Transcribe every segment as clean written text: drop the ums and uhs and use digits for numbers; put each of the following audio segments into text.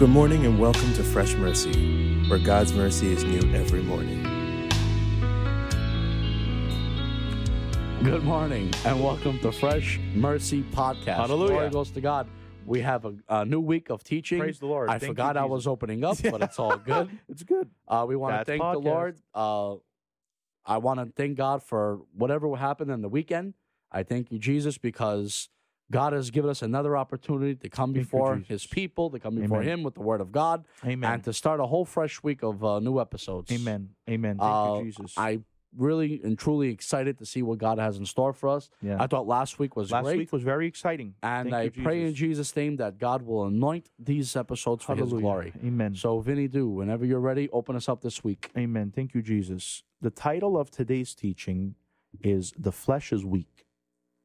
Good morning and welcome to Fresh Mercy, where God's mercy is new every morning. Good morning and welcome to Fresh Mercy Podcast. Hallelujah. Glory goes to God. We have a new week of teaching. Praise the Lord. I forgot I was opening up, but it's all good. It's good. We want to thank the Lord. I want to thank God for whatever happened in the weekend. I thank you, Jesus, because God has given us another opportunity to come before his people, to come before him with the word of God, and to start a whole fresh week of new episodes. Amen. Thank you, Jesus. I really and truly excited to see what God has in store for us. Yeah. I thought last week was great. Last week was very exciting. And I pray in Jesus' name that God will anoint these episodes for his glory. Amen. So, Vinnie Du, whenever you're ready, open us up this week. Amen. Thank you, Jesus. The title of today's teaching is The Flesh is Weak.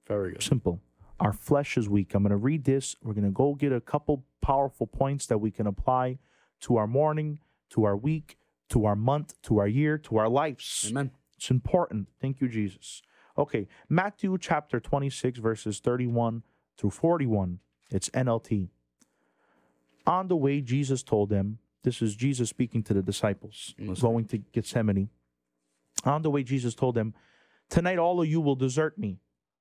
Very good. Simple. Our flesh is weak. I'm going to read this. We're going to go get a couple powerful points that we can apply to our morning, to our week, to our month, to our year, to our lives. Amen. It's important. Thank you, Jesus. Okay, Matthew chapter 26, verses 31 through 41. It's NLT. On the way, Jesus told them, this is Jesus speaking to the disciples, going to Gethsemane. On the way, Jesus told them, tonight all of you will desert me,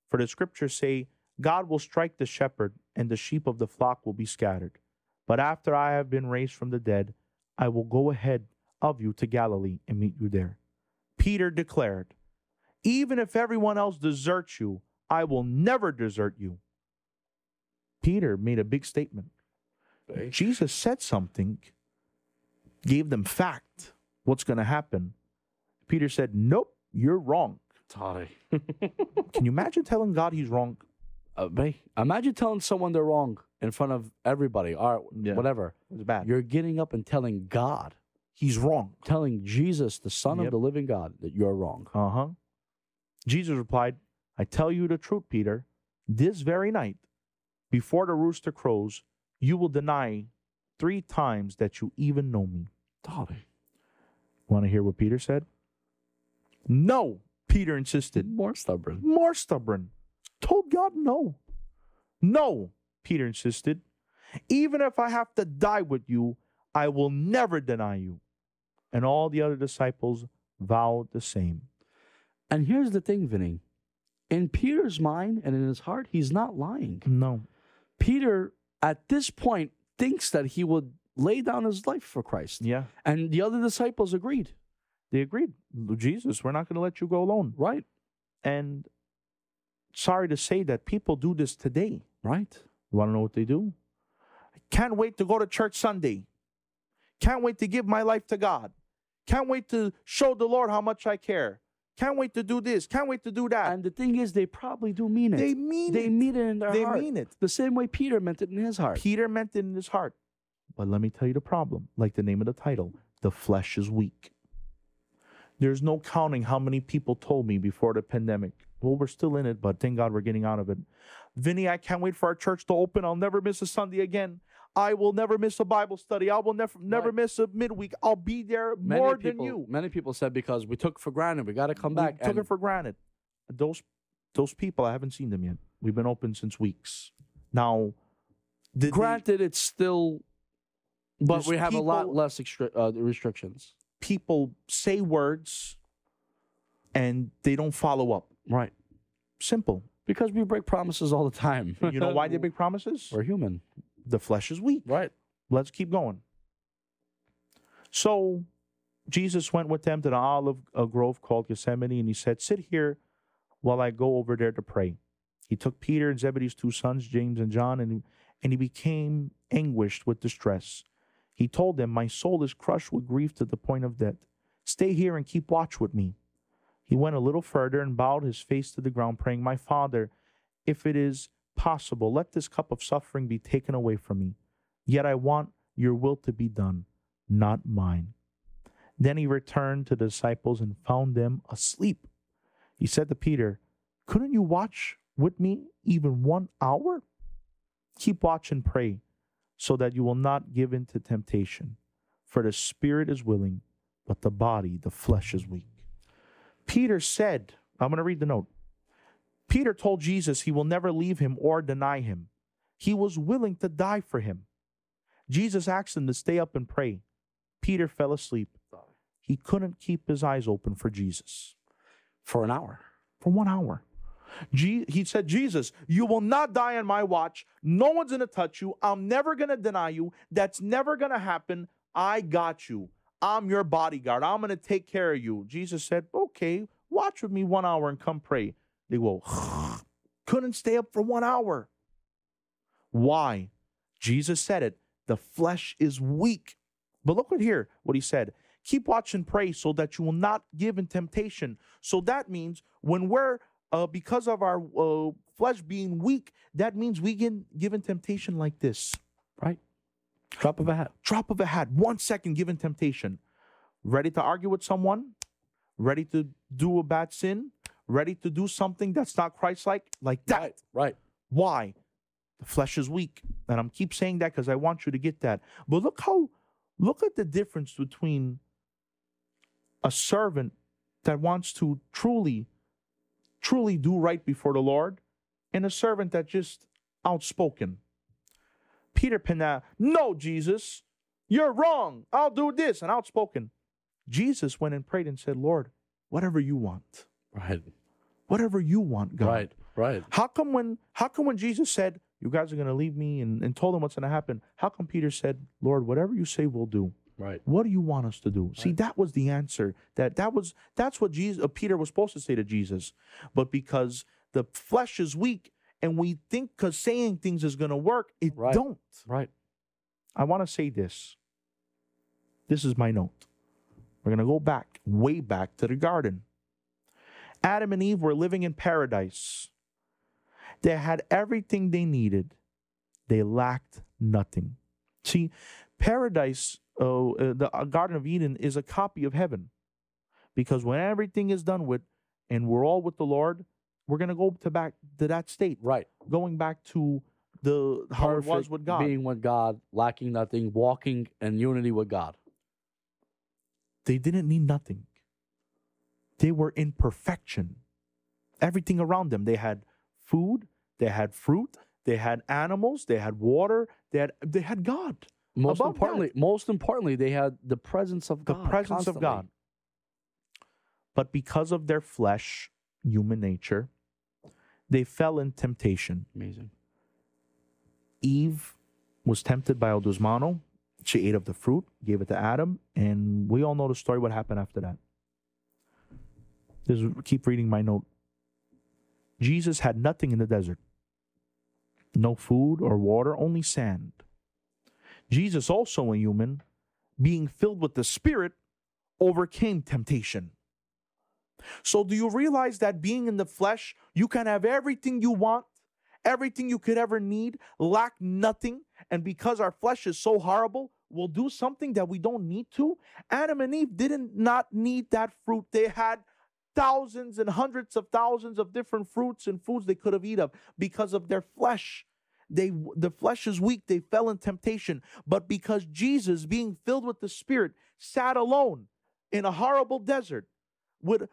for the scriptures say, God will strike the shepherd, and the sheep of the flock will be scattered. But after I have been raised from the dead, I will go ahead of you to Galilee and meet you there. Peter declared, even if everyone else deserts you, I will never desert you. Peter made a big statement. Thanks. Jesus said something, gave them fact, what's going to happen. Peter said, nope, you're wrong. Toddy. Can you imagine telling God he's wrong? Imagine telling someone they're wrong in front of everybody or whatever. It's bad. You're getting up and telling God he's wrong. Telling Jesus, the Son of the living God, that you're wrong. Jesus replied, I tell you the truth, Peter. This very night, before the rooster crows, you will deny 3 times that you even know me. Want to hear what Peter said? No, Peter insisted. More stubborn. Told God no. No, Peter insisted. Even if I have to die with you, I will never deny you. And all the other disciples vowed the same. And here's the thing, Vinny. In Peter's mind and in his heart, he's not lying. No. Peter, at this point, thinks that he would lay down his life for Christ. Yeah. And the other disciples agreed. They agreed. Jesus, we're not going to let you go alone. Right. And sorry to say that people do this today, right? You want to know what they do? I can't wait to go to church Sunday. Can't wait to give my life to God. Can't wait to show the Lord how much I care. Can't wait to do this. Can't wait to do that. And the thing is, they probably do mean it. They mean it in their heart. They mean it. The same way Peter meant it in his heart. But let me tell you the problem. Like the name of the title, The Flesh is Weak. There's no counting how many people told me before the pandemic, well, we're still in it, but thank God we're getting out of it. Vinny, I can't wait for our church to open. I'll never miss a Sunday again. I will never miss a Bible study. I will never miss a midweek. I'll be there more than you. Many people said because we took for granted. We got to come back. Took it for granted. Those people, I haven't seen them yet. We've been open since weeks. Now, it's still, but we have a lot less restrictions. People say words and they don't follow up. Right. Simple. Because we break promises all the time. You know why they break promises? We're human. The flesh is weak. Right. Let's keep going. So Jesus went with them to the olive grove called Gethsemane, and he said, sit here while I go over there to pray. He took Peter and Zebedee's 2 sons, James and John, and he became anguished with distress. He told them, my soul is crushed with grief to the point of death. Stay here and keep watch with me. He went a little further and bowed his face to the ground, praying, my Father, if it is possible, let this cup of suffering be taken away from me. Yet I want your will to be done, not mine. Then he returned to the disciples and found them asleep. He said to Peter, couldn't you watch with me even 1 hour? Keep watch and pray, so that you will not give in to temptation. For the spirit is willing, but the body, the flesh is weak. Peter said, I'm going to read the note. Peter told Jesus he will never leave him or deny him. He was willing to die for him. Jesus asked them to stay up and pray. Peter fell asleep. He couldn't keep his eyes open for Jesus. For an hour. For 1 hour. He said, Jesus, you will not die on my watch. No one's going to touch you. I'm never going to deny you. That's never going to happen. I got you. I'm your bodyguard. I'm going to take care of you. Jesus said, okay, watch with me 1 hour and come pray. They go, couldn't stay up for 1 hour. Why? Jesus said it. The flesh is weak. But look at here, what he said. Keep watch and pray so that you will not give in temptation. So that means when we're, because of our flesh being weak, that means we can give in temptation like this, right? Drop of a hat. Drop of a hat. 1 second, give in temptation. Ready to argue with someone? Ready to do a bad sin? Ready to do something that's not Christ-like? Like that. Right. Why? The flesh is weak. And I'm keep saying that because I want you to get that. But look at the difference between a servant that wants to truly do right before the Lord and a servant that just outspoken. Peter Pena, no, Jesus, you're wrong. I'll do this. And outspoken. Jesus went and prayed and said, Lord, whatever you want. Right. Whatever you want, God. Right. How come when Jesus said, you guys are going to leave me and told him what's going to happen, how come Peter said, Lord, whatever you say we'll do? Right. What do you want us to do? Right. See, that was the answer. That's what Peter was supposed to say to Jesus. But because the flesh is weak and we think because saying things is going to work, it don't. Right. I want to say this. This is my note. We're going to go back, way back to the garden. Adam and Eve were living in paradise. They had everything they needed. They lacked nothing. See, paradise, the Garden of Eden, is a copy of heaven. Because when everything is done with and we're all with the Lord, we're going to go back to that state. Right. Going back to how it was with God. Being with God, lacking nothing, walking in unity with God. They didn't need nothing. They were in perfection. Everything around them. They had food. They had fruit. They had animals. They had water. They had God. Most importantly, they had the presence of God. The presence constantly. Of God. But because of their flesh, human nature, they fell in temptation. Amazing. Eve was tempted by El Dusmano. She ate of the fruit, gave it to Adam, and we all know the story, what happened after that. Keep reading my note. Jesus had nothing in the desert. No food or water, only sand. Jesus, also a human, being filled with the Spirit, overcame temptation. So do you realize that being in the flesh, you can have everything you want, everything you could ever need, lack nothing, and because our flesh is so horrible, we'll do something that we don't need to? Adam and Eve did not need that fruit. They had thousands and hundreds of thousands of different fruits and foods they could have eaten of because of their flesh. The flesh is weak. They fell in temptation. But because Jesus, being filled with the Spirit, sat alone in a horrible desert with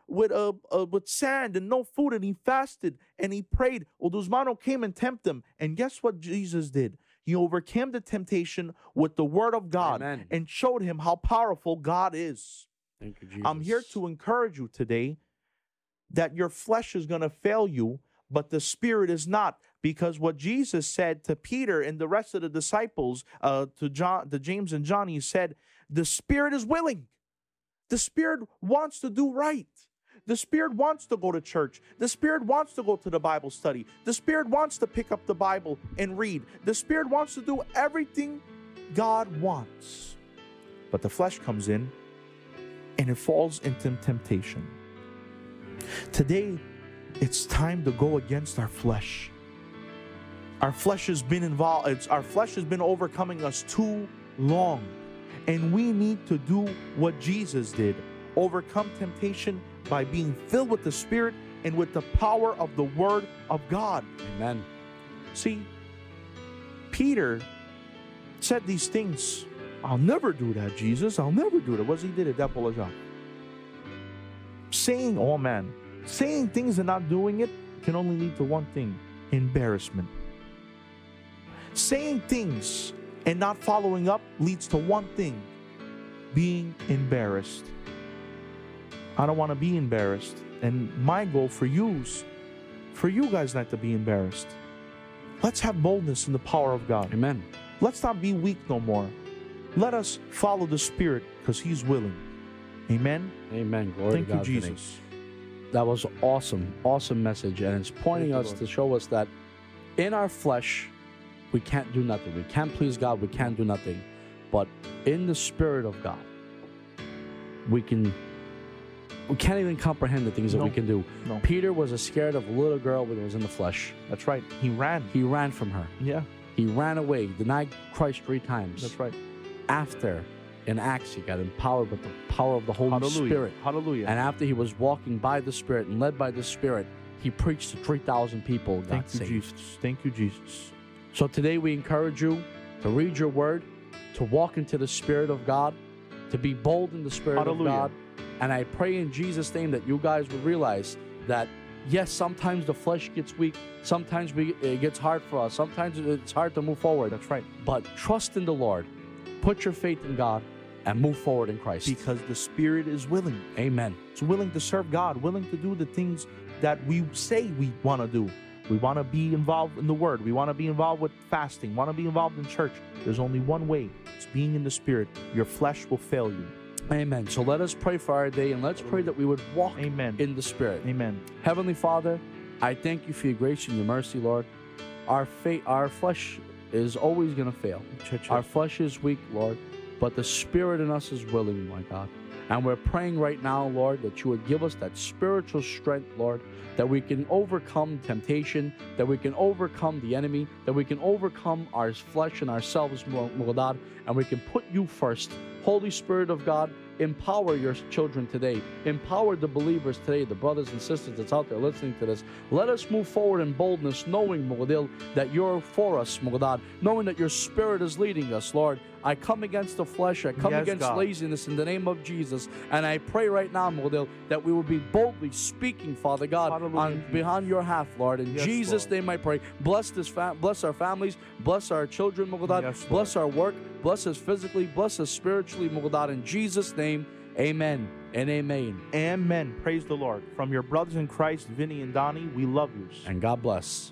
sand and no food, and he fasted and he prayed. El Dusmano came and tempted him. And guess what Jesus did? He overcame the temptation with the Word of God. Amen. And showed him how powerful God is. Thank you, Jesus. I'm here to encourage you today that your flesh is going to fail you, but the Spirit is not. Because what Jesus said to Peter and the rest of the disciples, to James and John, he said, the Spirit is willing. The Spirit wants to do right. The Spirit wants to go to church. The Spirit wants to go to the Bible study. The Spirit wants to pick up the Bible and read. The Spirit wants to do everything God wants. But the flesh comes in and it falls into temptation. Today, it's time to go against our flesh. Our flesh has been involved. Our flesh has been overcoming us too long. And we need to do what Jesus did. Overcome temptation by being filled with the Spirit and with the power of the Word of God. Amen. See, Peter said these things. I'll never do that, Jesus. I'll never do that. What he did at that Polajah. Saying, oh man, saying things and not doing it can only lead to one thing, embarrassment. Saying things And not following up leads to one thing: being embarrassed. I don't want to be embarrassed. And my goal for you guys not to be embarrassed. Let's have boldness in the power of God. Amen. Let's not be weak no more. Let us follow the Spirit because He's willing. Amen. Amen. Glory to God. Thank you, Jesus. That was awesome. Awesome message. And it's pointing us to show us that in our flesh, we can't do nothing. We can't please God. We can't do nothing. But in the Spirit of God, we can... we can't even comprehend the things that we can do. No. Peter was scared of a little girl when it was in the flesh. That's right. He ran. He ran from her. Yeah. He ran away, denied Christ 3 times. That's right. After, in Acts, he got empowered with the power of the Holy Spirit. Hallelujah. And after he was walking by the Spirit and led by the Spirit, he preached to 3,000 people. Thank you, Jesus. Thank you, Jesus. So today we encourage you to read your word, to walk into the Spirit of God, to be bold in the Spirit of God. And I pray in Jesus' name that you guys will realize that, yes, sometimes the flesh gets weak. Sometimes it gets hard for us. Sometimes it's hard to move forward. That's right. But trust in the Lord. Put your faith in God and move forward in Christ. Because the Spirit is willing. Amen. It's willing to serve God, willing to do the things that we say we want to do. We want to be involved in the Word. We want to be involved with fasting. Want to be involved in church. There's only one way. It's being in the Spirit. Your flesh will fail you. Amen. So let us pray for our day, and let's pray that we would walk in the Spirit. Amen. Heavenly Father, I thank you for your grace and your mercy, Lord. Our flesh is always going to fail. Our flesh is weak, Lord, but the Spirit in us is willing, my God. And we're praying right now, Lord, that you would give us that spiritual strength, Lord, that we can overcome temptation, that we can overcome the enemy, that we can overcome our flesh and ourselves, God, and we can put you first. Holy Spirit of God, empower your children today. Empower the believers today, the brothers and sisters that's out there listening to this. Let us move forward in boldness, knowing, Mughadil, that you're for us, Mughadad, knowing that your Spirit is leading us, Lord. I come against the flesh. I come against laziness in the name of Jesus. And I pray right now, Mughadil, that we will be boldly speaking, Father God, behind your half, Lord. In Jesus' name I pray. Bless this bless our families. Bless our children, Mughadad. Bless our work. Bless us physically. Bless us spiritually, Mughadad. In Jesus' name, amen and amen. Amen. Praise the Lord. From your brothers in Christ, Vinnie and Donnie, we love you. And God bless.